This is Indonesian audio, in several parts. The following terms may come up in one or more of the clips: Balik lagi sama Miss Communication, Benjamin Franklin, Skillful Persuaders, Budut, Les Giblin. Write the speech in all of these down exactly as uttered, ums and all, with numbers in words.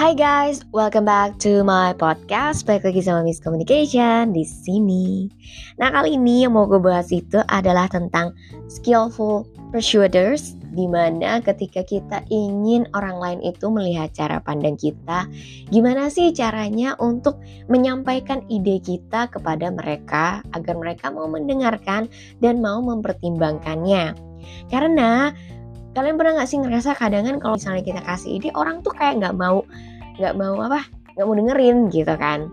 Hi guys, welcome back to my podcast. Balik lagi sama Miss Communication di sini. Nah, kali ini yang mau gue bahas itu adalah tentang Skillful Persuaders, dimana ketika kita ingin orang lain itu melihat cara pandang kita, gimana sih caranya untuk menyampaikan ide kita kepada mereka agar mereka mau mendengarkan dan mau mempertimbangkannya. Karena kalian pernah nggak sih ngerasa kadang kan kalau misalnya kita kasih ide, orang tuh kayak nggak mau nggak mau apa nggak mau dengerin gitu kan.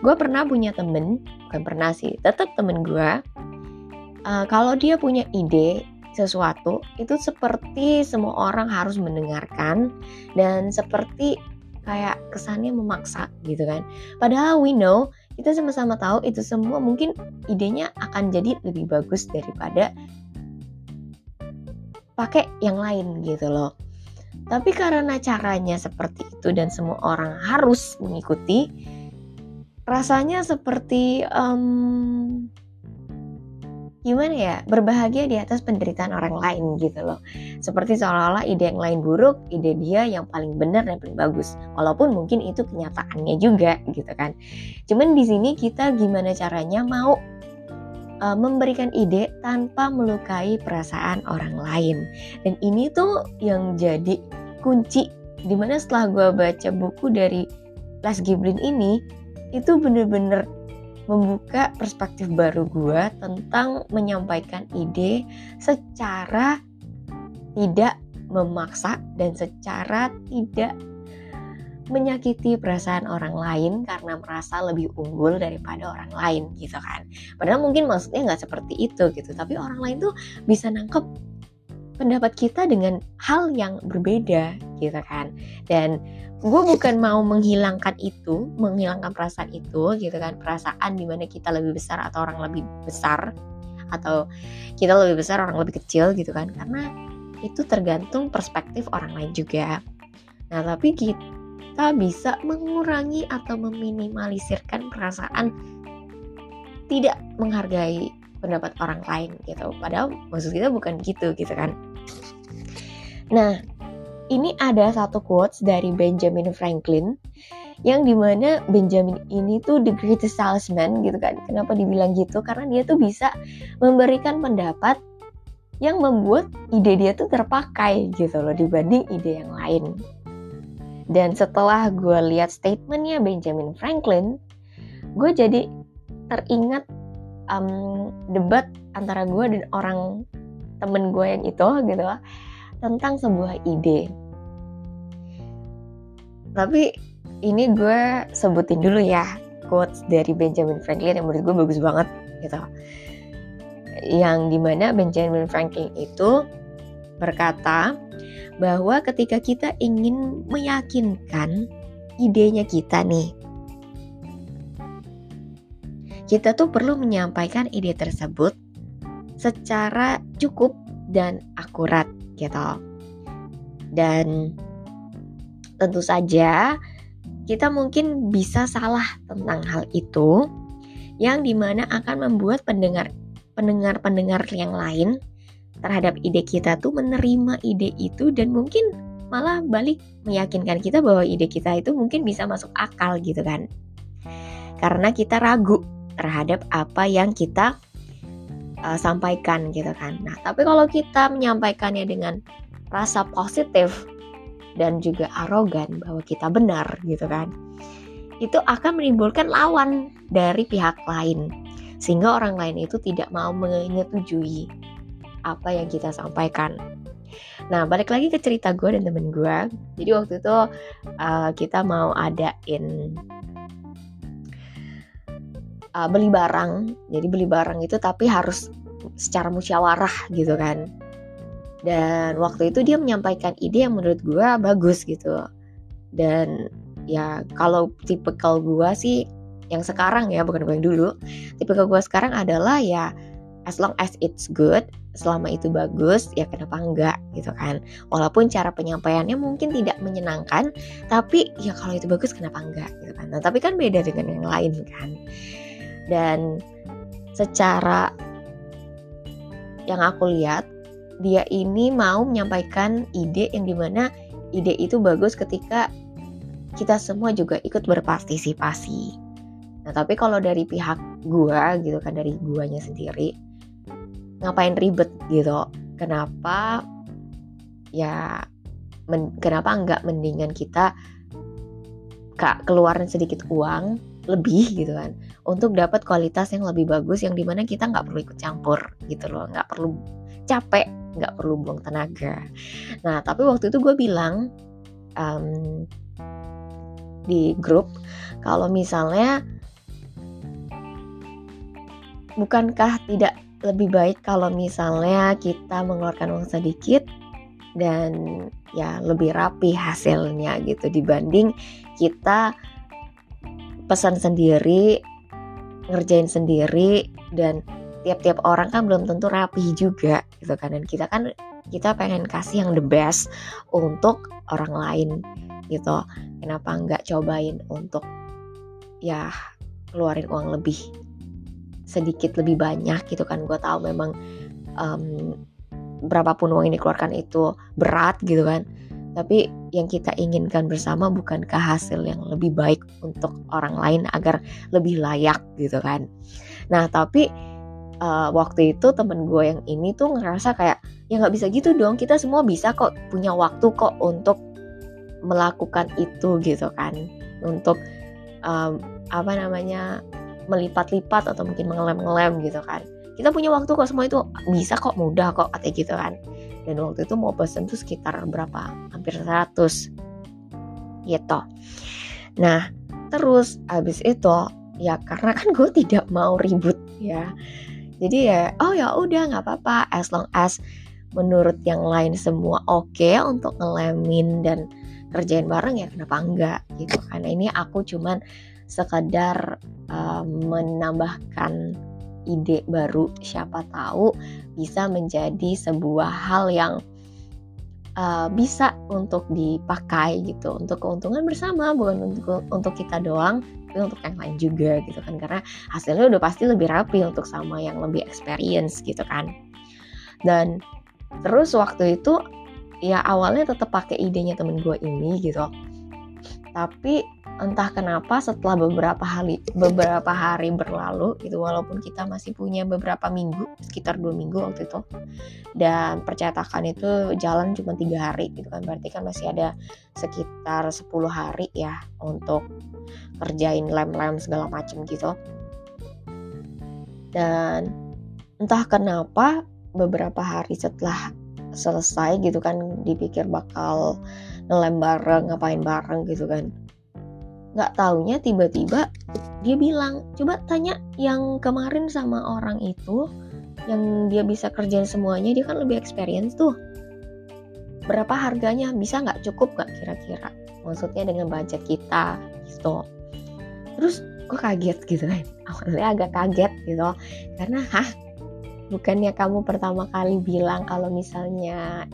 Gue pernah punya temen, bukan pernah sih, tetap temen gue, uh, kalau dia punya ide sesuatu itu seperti semua orang harus mendengarkan dan seperti kayak kesannya memaksa gitu kan. Padahal we know, kita sama-sama tahu itu semua mungkin idenya akan jadi lebih bagus daripada pakai yang lain gitu loh. Tapi karena caranya seperti itu dan semua orang harus mengikuti, rasanya seperti um, gimana ya, berbahagia di atas penderitaan orang lain gitu loh. Seperti seolah-olah ide yang lain buruk, ide dia yang paling benar dan paling bagus. Walaupun mungkin itu kenyataannya juga gitu kan. Cuman di sini kita gimana caranya mau memberikan ide tanpa melukai perasaan orang lain. Dan ini tuh yang jadi kunci, dimana setelah gue baca buku dari Les Giblin ini, itu bener-bener membuka perspektif baru gue tentang menyampaikan ide secara tidak memaksa dan secara tidak menyakiti perasaan orang lain karena merasa lebih unggul daripada orang lain gitu kan. Padahal mungkin maksudnya gak seperti itu gitu, tapi orang lain tuh bisa nangkep pendapat kita dengan hal yang berbeda gitu kan. Dan gue bukan mau menghilangkan itu, menghilangkan perasaan itu gitu kan, perasaan dimana kita lebih besar atau orang lebih besar, atau kita lebih besar orang lebih kecil gitu kan, karena itu tergantung perspektif orang lain juga. Nah, tapi gitu kita bisa mengurangi atau meminimalisirkan perasaan tidak menghargai pendapat orang lain gitu. Padahal maksud kita bukan gitu gitu kan. Nah, ini ada satu quotes dari Benjamin Franklin, yang dimana Benjamin ini tuh the greatest salesman gitu kan. Kenapa dibilang gitu? Karena dia tuh bisa memberikan pendapat yang membuat ide dia tuh terpakai gitu loh, dibanding ide yang lain. Dan setelah gue lihat statementnya Benjamin Franklin, gue jadi teringat um, debat antara gue dan orang temen gue yang itu gitu lah, tentang sebuah ide. Tapi ini gue sebutin dulu ya quotes dari Benjamin Franklin yang menurut gue bagus banget gitu. Yang dimana Benjamin Franklin itu berkata bahwa ketika kita ingin meyakinkan idenya kita nih, kita tuh perlu menyampaikan ide tersebut secara cukup dan akurat gitu. Dan tentu saja kita mungkin bisa salah tentang hal itu, yang dimana akan membuat pendengar, pendengar-pendengar yang lain terhadap ide kita tuh menerima ide itu dan mungkin malah balik meyakinkan kita bahwa ide kita itu mungkin bisa masuk akal gitu kan. Karena kita ragu terhadap apa yang kita uh, sampaikan gitu kan. Nah, tapi kalau kita menyampaikannya dengan rasa positif dan juga arogan bahwa kita benar gitu kan, itu akan menimbulkan lawan dari pihak lain, sehingga orang lain itu tidak mau menyetujui apa yang kita sampaikan. Nah, balik lagi ke cerita gue dan temen gue. Jadi waktu itu uh, kita mau adain uh, beli barang. Jadi beli barang itu tapi harus secara musyawarah gitu kan. Dan waktu itu dia menyampaikan ide yang menurut gue bagus gitu. Dan ya kalau tipikal gue sih yang sekarang ya, bukan gue yang dulu, tipikal gue sekarang adalah ya as long as it's good, selama itu bagus, ya kenapa enggak gitu kan. Walaupun cara penyampaiannya mungkin tidak menyenangkan, tapi ya kalau itu bagus kenapa enggak gitu kan. Nah, tapi kan beda dengan yang lain kan. Dan secara yang aku lihat, dia ini mau menyampaikan ide yang dimana ide itu bagus ketika kita semua juga ikut berpartisipasi. Nah, tapi kalau dari pihak gua gitu kan, dari guanya sendiri, ngapain ribet gitu? Kenapa ya men, kenapa enggak mendingan kita Kak, keluarin sedikit uang lebih gitu kan untuk dapat kualitas yang lebih bagus, yang dimana kita nggak perlu ikut campur gitu loh, nggak perlu capek, nggak perlu buang tenaga. Nah tapi waktu itu gue bilang um, di grup kalau misalnya bukankah tidak lebih baik kalau misalnya kita mengeluarkan uang sedikit dan ya lebih rapi hasilnya gitu dibanding kita pesan sendiri, ngerjain sendiri, dan tiap-tiap orang kan belum tentu rapi juga gitu kan. Dan kita kan kita pengen kasih yang the best untuk orang lain gitu. Kenapa nggak cobain untuk ya keluarin uang lebih sedikit lebih banyak gitu kan. Gue tahu memang um, berapapun uang yang dikeluarkan itu berat gitu kan, tapi yang kita inginkan bersama bukankah hasil yang lebih baik untuk orang lain agar lebih layak gitu kan. Nah tapi uh, waktu itu temen gue yang ini tuh ngerasa kayak ya gak bisa gitu dong, kita semua bisa kok, punya waktu kok untuk melakukan itu gitu kan, untuk um, apa namanya melipat-lipat atau mungkin mengelem-ngelem gitu kan. Kita punya waktu kok, semua itu bisa kok, mudah kok, katanya gitu kan. Dan waktu itu mau pesen tuh sekitar berapa? Hampir seratus gitu. Nah terus abis itu ya karena kan gue tidak mau ribut ya, jadi ya oh ya udah gak apa-apa as long as menurut yang lain semua oke untuk ngelemin dan kerjain bareng ya kenapa enggak gitu kan. Nah, ini aku cuman sekedar uh, menambahkan ide baru, siapa tahu bisa menjadi sebuah hal yang uh, bisa untuk dipakai gitu, untuk keuntungan bersama, bukan untuk untuk kita doang, tapi untuk yang lain juga gitu kan, karena hasilnya udah pasti lebih rapi untuk sama yang lebih experience gitu kan. Dan terus waktu itu ya awalnya tetap pakai idenya temen gue ini gitu, tapi entah kenapa setelah beberapa hari beberapa hari berlalu gitu, walaupun kita masih punya beberapa minggu, sekitar dua minggu waktu itu, dan percetakan itu jalan cuma tiga hari gitu kan, berarti kan masih ada sekitar sepuluh hari ya untuk kerjain lem-lem segala macem gitu. Dan entah kenapa beberapa hari setelah selesai gitu kan, dipikir bakal ngelem bareng, ngapain bareng gitu kan, nggak taunya tiba-tiba dia bilang coba tanya yang kemarin sama orang itu yang dia bisa kerjain semuanya, dia kan lebih experience tuh, berapa harganya, bisa nggak, cukup nggak kira-kira, maksudnya dengan budget kita gitu. Terus gue kaget gitu kan, awalnya agak kaget gitu karena hah bukannya kamu pertama kali bilang kalau misalnya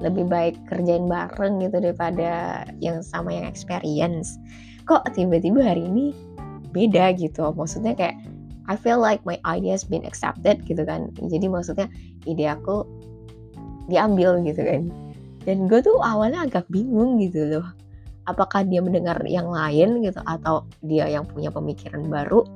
lebih baik kerjain bareng gitu daripada yang sama yang experience, kok tiba-tiba hari ini beda gitu. Maksudnya kayak I feel like my idea's been accepted gitu kan. Jadi maksudnya ide aku diambil gitu kan. Dan gue tuh awalnya agak bingung gitu loh, apakah dia mendengar yang lain gitu atau dia yang punya pemikiran baru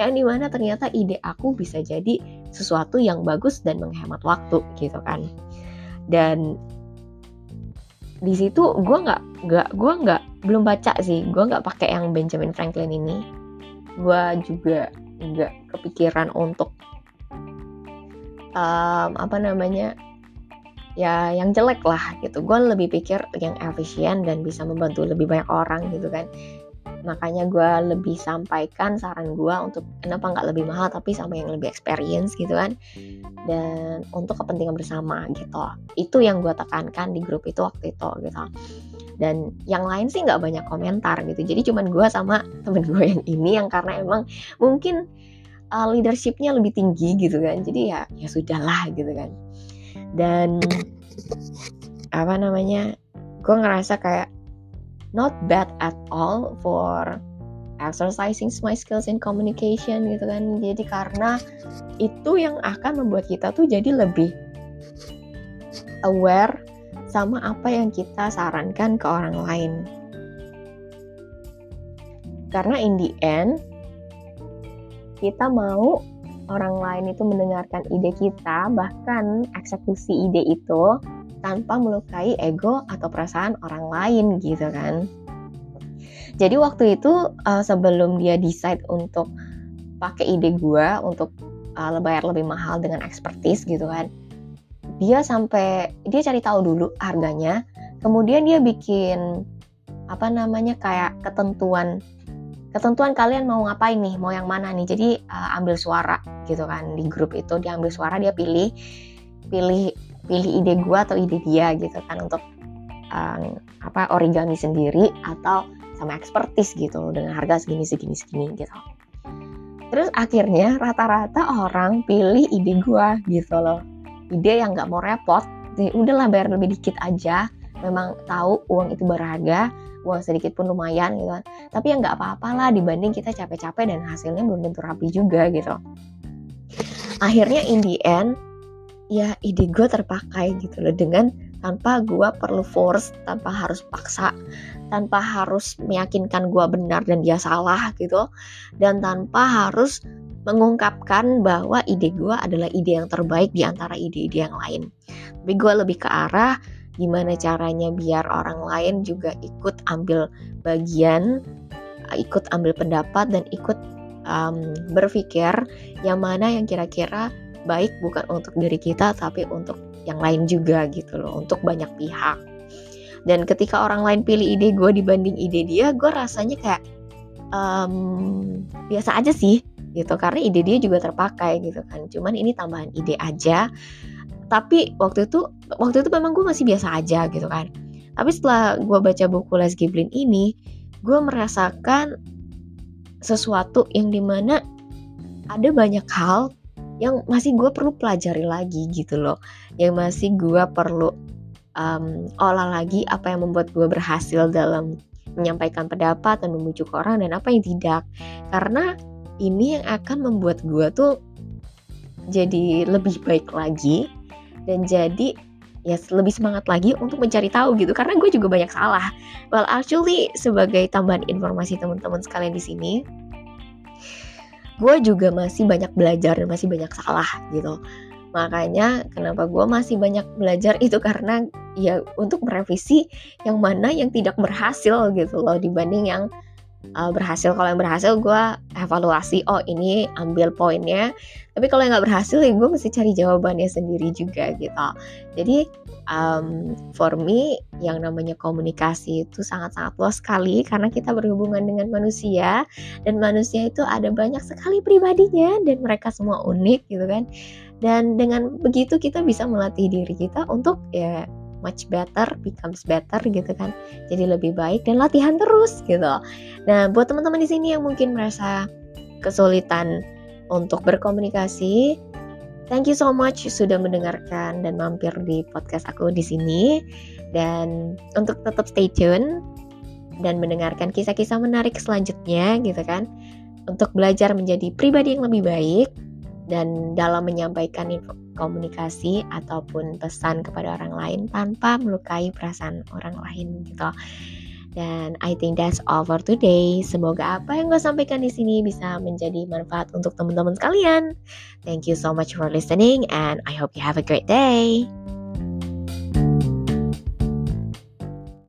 yang dimana ternyata ide aku bisa jadi sesuatu yang bagus dan menghemat waktu gitu kan. Dan di situ gue nggak nggak gue nggak belum baca sih, gue nggak pakai yang Benjamin Franklin ini, gue juga nggak kepikiran untuk um, apa namanya ya yang jelek lah gitu. Gue lebih pikir yang efisien dan bisa membantu lebih banyak orang gitu kan. Makanya gue lebih sampaikan saran gue untuk kenapa nggak lebih mahal tapi sama yang lebih experience gitu kan, dan untuk kepentingan bersama gitu. Itu yang gue tekankan di grup itu waktu itu gitu. Dan yang lain sih nggak banyak komentar gitu, jadi cuman gue sama temen gue yang ini yang karena emang mungkin uh, leadershipnya lebih tinggi gitu kan, jadi ya ya sudahlah gitu kan. Dan apa namanya gue ngerasa kayak not bad at all for exercising my skills in communication gitu kan. Jadi karena itu yang akan membuat kita tuh jadi lebih aware sama apa yang kita sarankan ke orang lain Karena in the end, kita mau orang lain itu mendengarkan ide kita, bahkan eksekusi ide itu tanpa melukai ego atau perasaan orang lain gitu kan. Jadi waktu itu uh, sebelum dia decide untuk pakai ide gue untuk uh, bayar lebih mahal dengan expertise gitu kan, dia sampai dia cari tahu dulu harganya, kemudian dia bikin apa namanya kayak ketentuan. Ketentuan kalian mau ngapain nih, mau yang mana nih. Jadi uh, ambil suara gitu kan di grup itu, dia ambil suara, dia pilih pilih pilih ide gue atau ide dia gitu kan untuk um, apa origami sendiri atau sama expertise gitu loh, dengan harga segini segini segini gitu. Terus akhirnya rata-rata orang pilih ide gue gitu loh, ide yang nggak mau repot, jadi udahlah bayar lebih dikit aja. Memang tahu uang itu berharga, uang sedikit pun lumayan gitu kan, tapi ya gak apa-apalah dibanding kita capek-capek dan hasilnya belum tentu rapi juga gitu. Akhirnya in the end, ya ide gue terpakai gitu loh, dengan tanpa gue perlu force, tanpa harus paksa, tanpa harus meyakinkan gue benar dan dia salah gitu, dan tanpa harus mengungkapkan bahwa ide gue adalah ide yang terbaik di antara ide-ide yang lain. Tapi gue lebih ke arah gimana caranya biar orang lain juga ikut ambil bagian, ikut ambil pendapat, dan ikut um, berpikir yang mana yang kira-kira baik bukan untuk diri kita tapi untuk yang lain juga gitu loh, untuk banyak pihak. Dan ketika orang lain pilih ide gue dibanding ide dia, gue rasanya kayak um, biasa aja sih gitu, karena ide dia juga terpakai gitu kan, cuman ini tambahan ide aja. Tapi waktu itu waktu itu memang gue masih biasa aja gitu kan. Tapi setelah gue baca buku Les Giblin ini, gue merasakan sesuatu yang dimana ada banyak hal yang masih gue perlu pelajari lagi gitu loh, yang masih gue perlu um, olah lagi apa yang membuat gue berhasil dalam menyampaikan pendapat dan membujuk orang, dan apa yang tidak. Karena ini yang akan membuat gue tuh jadi lebih baik lagi, dan jadi ya lebih semangat lagi untuk mencari tahu gitu, karena gue juga banyak salah. Well actually, sebagai tambahan informasi teman-teman sekalian di sini, gue juga masih banyak belajar dan masih banyak salah gitu. Makanya kenapa gue masih banyak belajar itu karena ya untuk merevisi yang mana yang tidak berhasil gitu loh, dibanding yang Uh, berhasil. Kalau yang berhasil gue evaluasi, oh ini ambil poinnya, tapi kalau yang gak berhasil ya gue mesti cari jawabannya sendiri juga gitu. Jadi um, for me, yang namanya komunikasi itu sangat-sangat luas sekali, karena kita berhubungan dengan manusia, dan manusia itu ada banyak sekali pribadinya, dan mereka semua unik gitu kan. Dan dengan begitu kita bisa melatih diri kita untuk ya much better, becomes better gitu kan. Jadi lebih baik dan latihan terus gitu. Nah, buat teman-teman di sini yang mungkin merasa kesulitan untuk berkomunikasi, thank you so much sudah mendengarkan dan mampir di podcast aku di sini. Dan untuk tetap stay tune dan mendengarkan kisah-kisah menarik selanjutnya gitu kan, untuk belajar menjadi pribadi yang lebih baik dan dalam menyampaikan info, komunikasi ataupun pesan kepada orang lain tanpa melukai perasaan orang lain gitu. Dan I think that's all for today. Semoga apa yang gue sampaikan di sini bisa menjadi manfaat untuk teman-teman sekalian. Thank you so much for listening and I hope you have a great day.